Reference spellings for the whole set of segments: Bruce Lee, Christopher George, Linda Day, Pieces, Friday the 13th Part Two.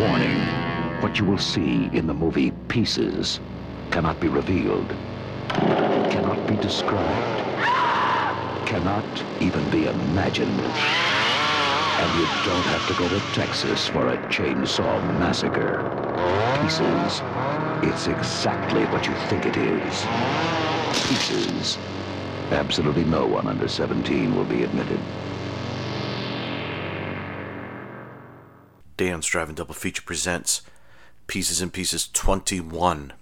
Warning, what you will see in the movie Pieces cannot be revealed, cannot be described, cannot even be imagined. And you don't have to go to Texas for a chainsaw massacre. Pieces, it's exactly what you think it is. Pieces. Absolutely no one under 17 will be admitted. Dan's Driving Double Feature presents Pieces and Pieces 21,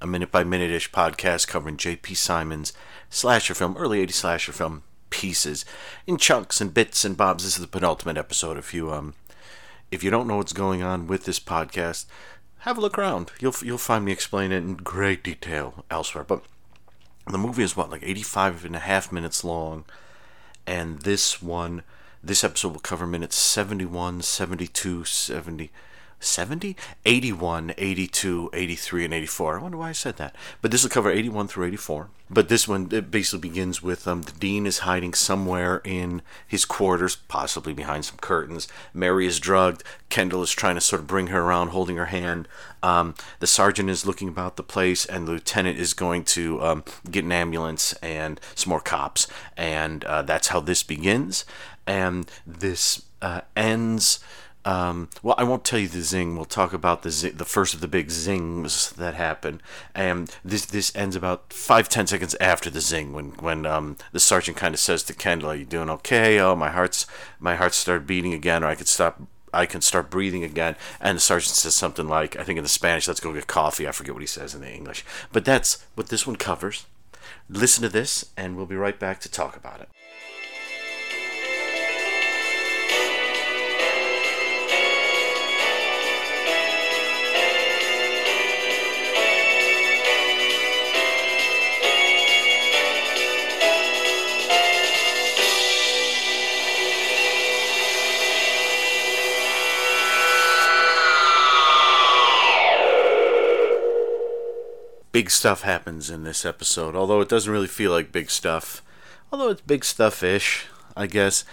a minute-by-minute-ish podcast covering J.P. Simon's slasher film, early 80s slasher film, Pieces, in chunks and bits and bobs. This is the penultimate episode. If you don't know what's going on with this podcast, have a look around. You'll find me explain it in great detail elsewhere. But the movie is, what, like 85 and a half minutes long, and this episode will cover minutes 71, 72, 70, 81, 82, 83, and 84. I wonder why I said that. But this will cover 81 through 84. But this one, it basically begins with the dean is hiding somewhere in his quarters, possibly behind some curtains. Mary is drugged. Kendall is trying to sort of bring her around, holding her hand. The sergeant is looking about the place, and the lieutenant is going to get an ambulance and some more cops. And that's how this begins. And this ends... well, I won't tell you the zing. We'll talk about the first of the big zings that happen, and this ends about 5-10 seconds after the zing, when the sergeant kind of says to Kendall, "Are you doing okay? Oh, my heart started beating again, or I can start breathing again." And the sergeant says something like, I think in the Spanish, "Let's go get coffee." I forget what he says in the English, but that's what this one covers. Listen to this, and we'll be right back to talk about it. Big stuff happens in this episode, although it doesn't really feel like big stuff. Although it's big stuff-ish, I guess.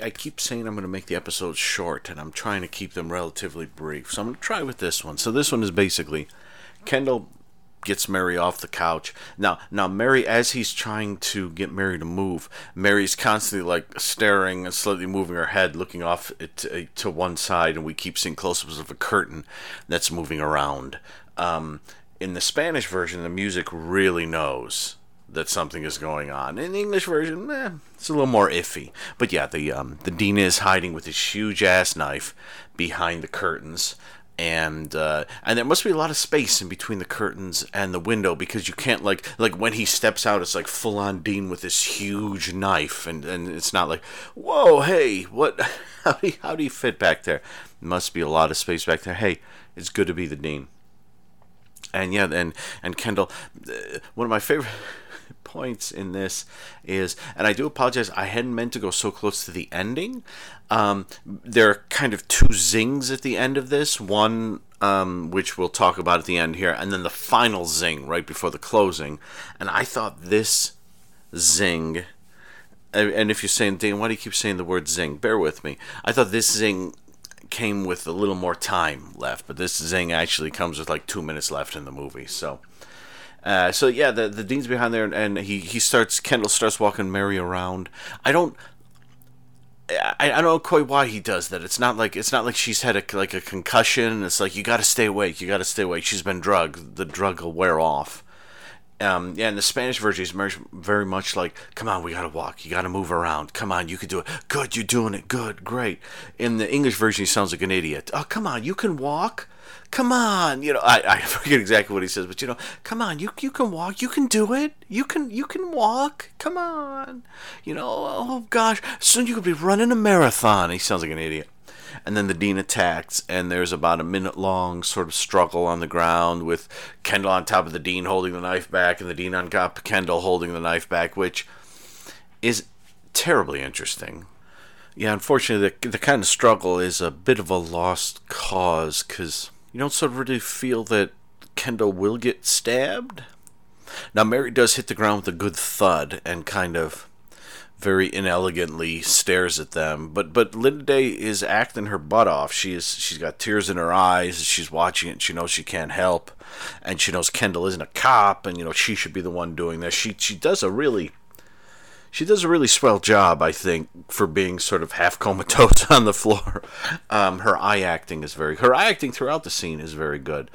I keep saying I'm going to make the episodes short, and I'm trying to keep them relatively brief. So I'm going to try with this one. So this one is basically Kendall gets Mary off the couch. Now Mary, as he's trying to get Mary to move, Mary's constantly like staring and slightly moving her head, looking off to one side, and we keep seeing close-ups of a curtain that's moving around. In the Spanish version, the music really knows that something is going on. In the English version, it's a little more iffy. But yeah, the dean is hiding with his huge-ass knife behind the curtains. And there must be a lot of space in between the curtains and the window, because you can't, like when he steps out, it's like full-on Dean with this huge knife. And it's not like, whoa, hey, what? How do you fit back there? Must be a lot of space back there. Hey, it's good to be the dean. And yeah, and Kendall, one of my favorite points in this is, and I do apologize, I hadn't meant to go so close to the ending. There are kind of two zings at the end of this. One, which we'll talk about at the end here, and then the final zing right before the closing. And I thought this zing, and if you're saying, Dan, why do you keep saying the word zing? Bear with me. I thought this zing came with a little more time left, but this zing actually comes with like 2 minutes left in the movie. So yeah, the dean's behind there, and Kendall starts walking Mary around. I don't know quite why he does that. It's not like she's had a concussion. It's like, you got to stay awake. She's been drugged. The drug will wear off. Yeah, in the Spanish version, it's very much like, come on, we got to walk. You got to move around. Come on, you can do it. Good, you're doing it. Good, great. In the English version, he sounds like an idiot. Oh, come on, you can walk. Come on. You know, I forget exactly what he says, but, you know, come on, you can walk. You can do it. You can walk. Come on. You know, oh, gosh, soon you could be running a marathon. He sounds like an idiot. And then the dean attacks, and there's about a minute-long sort of struggle on the ground with Kendall on top of the dean holding the knife back, and the dean on top of Kendall holding the knife back, which is terribly interesting. Yeah, unfortunately, the kind of struggle is a bit of a lost cause, because you don't sort of really feel that Kendall will get stabbed. Now, Mary does hit the ground with a good thud and kind of very inelegantly stares at them. But Linda Day is acting her butt off. She's got tears in her eyes. She's watching it. And she knows she can't help, and she knows Kendall isn't a cop, and she should be the one doing this. She does a really swell job, I think, for being sort of half comatose on the floor. Her eye acting throughout the scene is very good.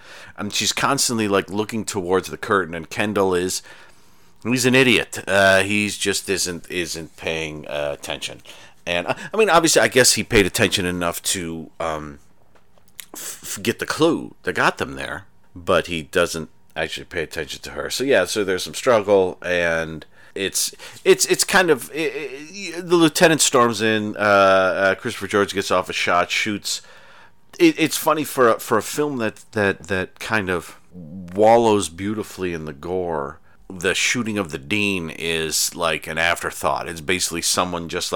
She's constantly looking towards the curtain, and Kendall is. He's an idiot. He just isn't paying attention. And, I mean, obviously, I guess he paid attention enough to get the clue that got them there. But he doesn't actually pay attention to her. So, yeah, there's some struggle, and it's kind of the lieutenant storms in. Christopher George gets off a shot, shoots. It's funny for a film that kind of wallows beautifully in the gore. The shooting of the dean is like an afterthought. It's basically someone just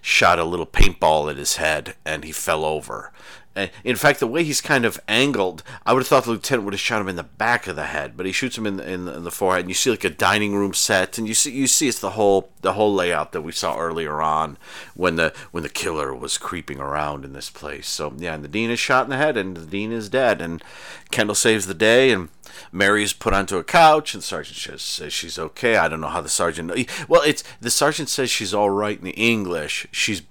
shot a little paintball at his head and he fell over. And in fact, the way he's kind of angled, I would have thought the lieutenant would have shot him in the back of the head, but he shoots him in the forehead. And you see a dining room set, and you see it's the whole layout that we saw earlier on when the killer was creeping around in this place. So yeah, and the dean is shot in the head, and the dean is dead, and Kendall saves the day, and Mary is put onto a couch, and the sergeant says she's okay. I don't know how the sergeant... Well, it's the sergeant says she's all right in the English. She's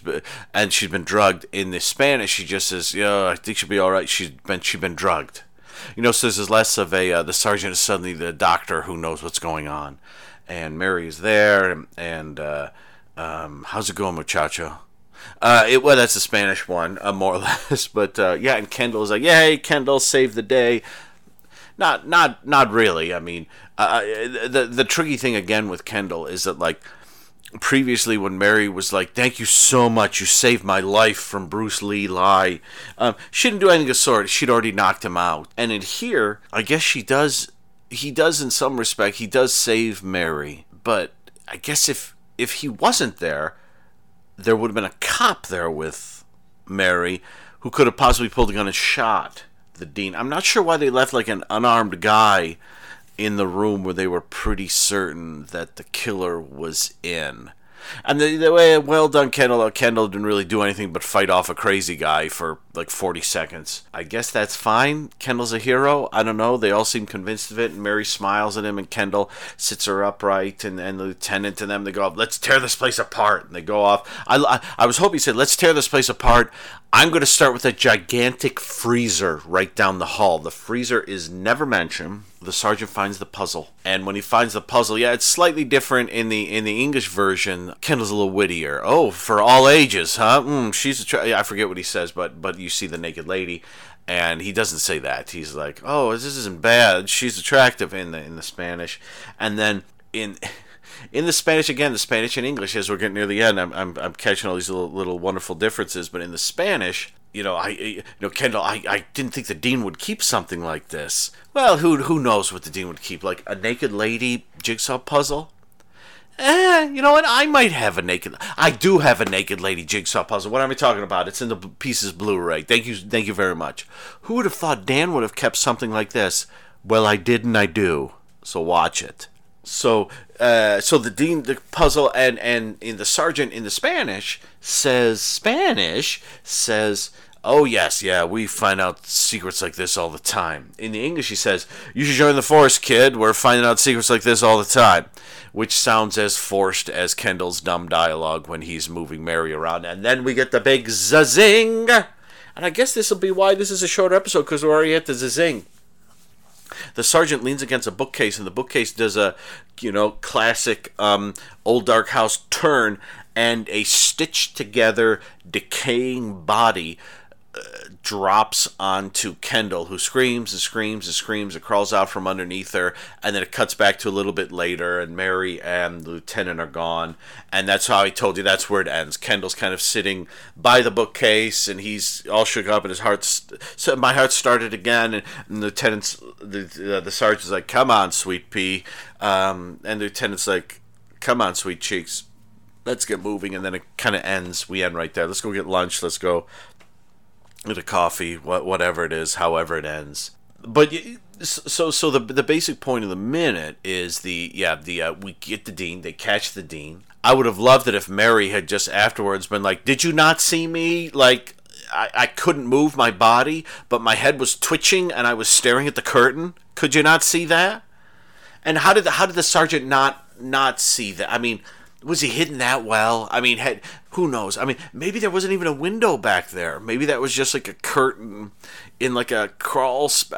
been drugged. In the Spanish, she just says, "Yeah, I think she'll be all right. She's been drugged." So this is less of a... the sergeant is suddenly the doctor who knows what's going on. And Mary is there, and how's it going, muchacho? That's the Spanish one, more or less. But yeah, and Kendall is like, "Yay, Kendall saved the day." Not really. I mean, the tricky thing again with Kendall is that previously when Mary was like, "Thank you so much, you saved my life from Bruce Lee lie," she didn't do anything of the sort. She'd already knocked him out. And in here, I guess she does. He does, in some respect, he does save Mary. But I guess if he wasn't there, there would have been a cop there with Mary who could have possibly pulled a gun and shot the dean. I'm not sure why they left an unarmed guy in the room where they were pretty certain that the killer was in. And the way, well done, Kendall. Kendall didn't really do anything but fight off a crazy guy for 40 seconds. I guess that's fine. Kendall's a hero. I don't know. They all seem convinced of it. And Mary smiles at him, and Kendall sits her upright, and the lieutenant and them, they go, "Let's tear this place apart." And they go off. I was hoping he said, "Let's tear this place apart. I'm going to start with a gigantic freezer right down the hall." The freezer is never mentioned. The sergeant finds the puzzle. And when he finds the puzzle, yeah, it's slightly different in the English version. Kendall's a little wittier. "Oh, for all ages, huh? She's a child." Yeah, I forget what he says, but you see the naked lady, and he doesn't say that. He's like, "Oh, this isn't bad. She's attractive," in the Spanish. And then in the Spanish, again, the Spanish and English, as we're getting near the end, I'm catching all these little wonderful differences. But in the Spanish, Kendall, I didn't think the dean would keep something like this. Well, who knows what the dean would keep? Like a naked lady jigsaw puzzle? You know what? I might have a naked... I do have a naked lady jigsaw puzzle. What am I talking about? It's in the Pieces Blu-ray. Thank you very much. Who would have thought Dan would have kept something like this? Well, I did, and I do. So watch it. So the dean, the puzzle, and in the sergeant in the Spanish says, "Oh yes, yeah, we find out secrets like this all the time." In the English, he says, "You should join the force, kid. We're finding out secrets like this all the time," which sounds as forced as Kendall's dumb dialogue when he's moving Mary around. And then we get the big zazing, and I guess this will be why this is a shorter episode, because we're already at the zazing. The sergeant leans against a bookcase, and the bookcase does a, classic old dark house turn, and a stitched-together, decaying body drops onto Kendall, who screams and screams and screams and crawls out from underneath her, and then it cuts back to a little bit later, and Mary and the lieutenant are gone, and that's how I told you that's where it ends. Kendall's kind of sitting by the bookcase, and he's all shook up, and his heart's... So my heart started again, and the sergeant's like, "Come on, sweet pea," and the lieutenant's like, "Come on, sweet cheeks, let's get moving," and then it kind of ends. We end right there. Let's go get lunch, let's go get a coffee, whatever it is, however it ends. But so the basic point of the minute is we get the dean, they catch the dean, I would have loved it if Mary had just afterwards been like, did you not see me? Like, I couldn't move my body, but my head was twitching and I was staring at the curtain. Could you not see that? And how did the sergeant not see that? I mean, was he hidden that well? I mean, who knows? I mean, maybe there wasn't even a window back there. Maybe that was just like a curtain in like a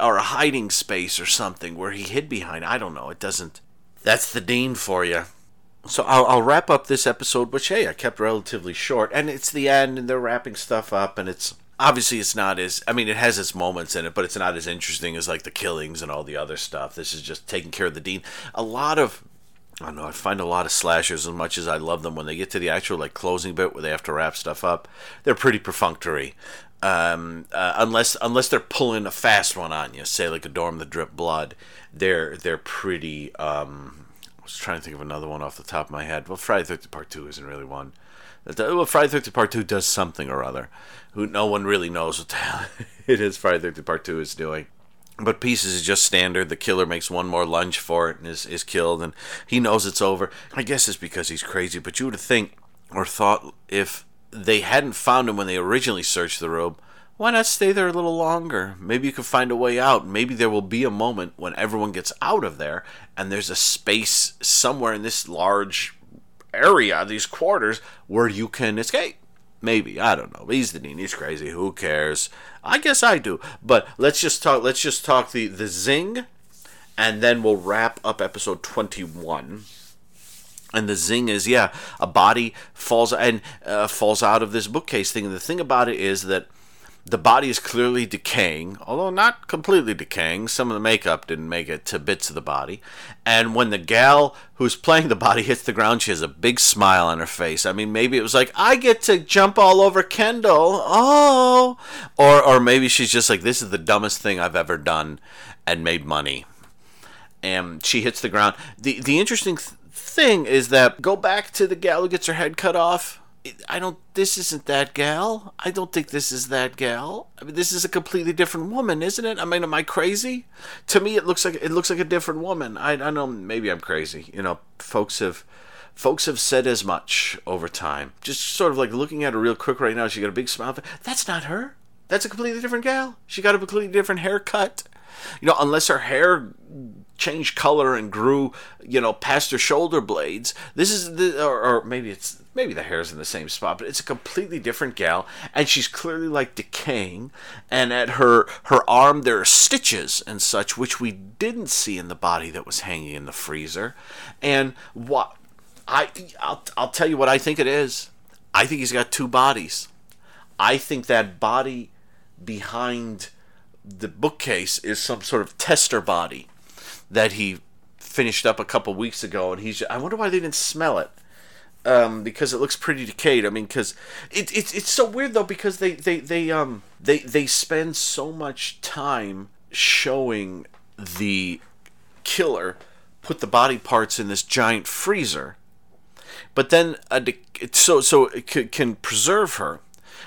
or a hiding space or something where he hid behind. I don't know. It doesn't. That's the Dean for you. So I'll wrap up this episode, which, hey, I kept relatively short. And it's the end, and they're wrapping stuff up, and it's... Obviously, it's not as... I mean, it has its moments in it, but it's not as interesting as, like, the killings and all the other stuff. This is just taking care of the Dean. A lot of... I don't know, I find a lot of slashers, as much as I love them, when they get to the actual, like, closing bit where they have to wrap stuff up, they're pretty perfunctory. Unless they're pulling a fast one on you, say, like, a Dorm the Drip Blood, they're pretty... I was trying to think of another one off the top of my head. Well, Friday the 13th Part Two isn't really one. Well, Friday the 13th Part 2 does something or other. No one really knows what the hell it is Friday the 13th Part 2 is doing. But Pieces is just standard. The killer makes one more lunge for it and is killed, and he knows it's over. I guess it's because he's crazy, but you would think or thought if they hadn't found him when they originally searched the room, why not stay there a little longer? Maybe you can find a way out. Maybe there will be a moment when everyone gets out of there and there's a space somewhere in this large area, these quarters, where you can escape. Maybe, I don't know. He's the Dean. He's crazy. Who cares? I guess I do. But let's just talk the zing, and then we'll wrap up episode 21. And the zing is, yeah, a body falls out of this bookcase thing. And the thing about it is that the body is clearly decaying, although not completely decaying. Some of the makeup didn't make it to bits of the body. And when the gal who's playing the body hits the ground, she has a big smile on her face. I mean, maybe it was like, I get to jump all over Kendall. Oh! Or maybe she's just like, this is the dumbest thing I've ever done and made money. And she hits the ground. The interesting thing is that, go back to the gal who gets her head cut off. This isn't that gal. I don't think this is that gal. I mean, this is a completely different woman, isn't it? I mean, am I crazy? To me, it looks like a different woman. I don't know, maybe I'm crazy. You know, folks have said as much over time. Just sort of like looking at her real quick right now, she got a big smile. That's not her. That's a completely different gal. She got a completely different haircut. You know, unless her hair changed color and grew, you know, past her shoulder blades. This is maybe the hair's in the same spot, but it's a completely different gal, and she's clearly like decaying, and at her arm there are stitches and such, which we didn't see in the body that was hanging in the freezer. And what I'll tell you what I think it is. I think he's got two bodies. I think that body behind the bookcase is some sort of tester body that he finished up a couple weeks ago, and he's just, I wonder why they didn't smell it, because it looks pretty decayed. I mean, because it's so weird though, because they spend so much time showing the killer put the body parts in this giant freezer, but then so it can preserve her.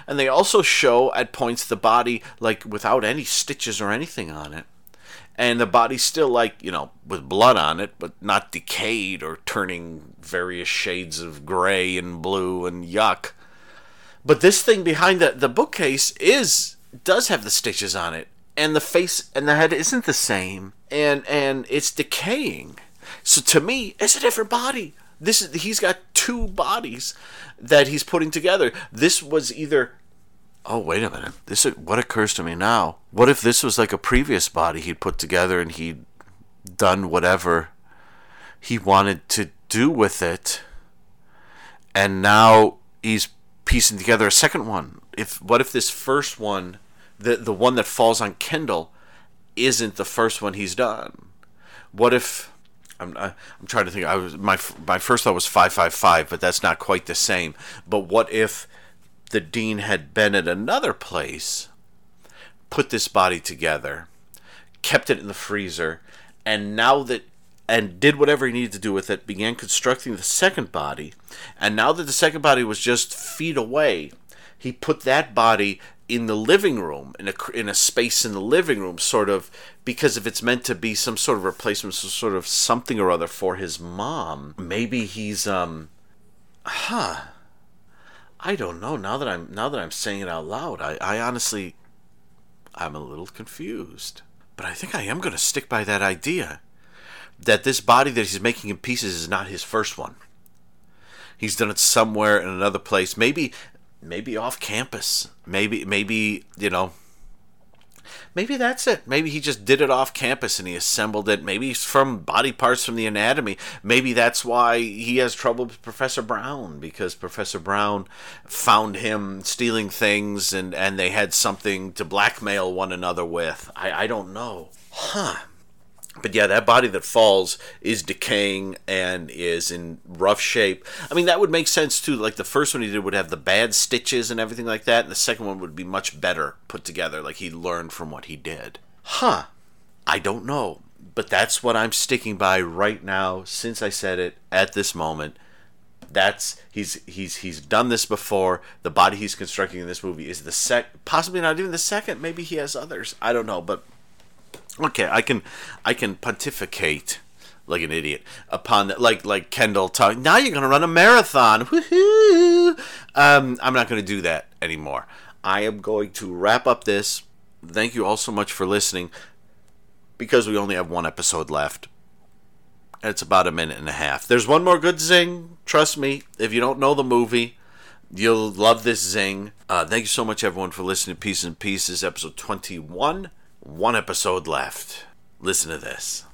And they also show at points the body like without any stitches or anything on it. And the body's still like, you know, with blood on it, but not decayed or turning various shades of gray and blue and yuck. But this thing behind the bookcase does have the stitches on it. And the face and the head isn't the same. And it's decaying. So to me, it's a different body. He's got two bodies that he's putting together. This was either... Oh, wait a minute. What occurs to me now? What if this was like a previous body he'd put together and he'd done whatever he wanted to do with it, and now he's piecing together a second one? What if this first one, the one that falls on Kendall, isn't the first one he's done? What if... I'm trying to think. My first thought was 555, but that's not quite the same. But what if the Dean had been at another place, put this body together, kept it in the freezer, and did whatever he needed to do with it, began constructing the second body, and now that the second body was just feet away, he put that body in the living room, in a space in the living room, sort of, because if it's meant to be some sort of replacement, some sort of something or other for his mom, maybe he's I don't know. Now that I'm saying it out loud, I honestly, I'm a little confused. But I think I am going to stick by that idea that this body that he's making in pieces is not his first one. He's done it somewhere in another place, maybe off campus, maybe you know, maybe that's it. Maybe he just did it off campus and he assembled it. Maybe he's from body parts from the anatomy. Maybe that's why he has trouble with Professor Brown, because Professor Brown found him stealing things and they had something to blackmail one another with. I don't know. But yeah, that body that falls is decaying and is in rough shape. I mean, that would make sense, too. Like, the first one he did would have the bad stitches and everything like that, and the second one would be much better put together, like he learned from what he did. I don't know. But that's what I'm sticking by right now, since I said it at this moment. That's he's done this before. The body he's constructing in this movie is the possibly not even the second. Maybe he has others. I don't know, but... Okay, I can pontificate like an idiot upon that, like Kendall talking. Now you're gonna run a marathon. Woohoo! I'm not gonna do that anymore. I am going to wrap up this. Thank you all so much for listening, because we only have one episode left. It's about a minute and a half. There's one more good zing. Trust me, if you don't know the movie, you'll love this zing. Thank you so much, everyone, for listening to Pieces and Pieces, episode 21. One episode left. Listen to this.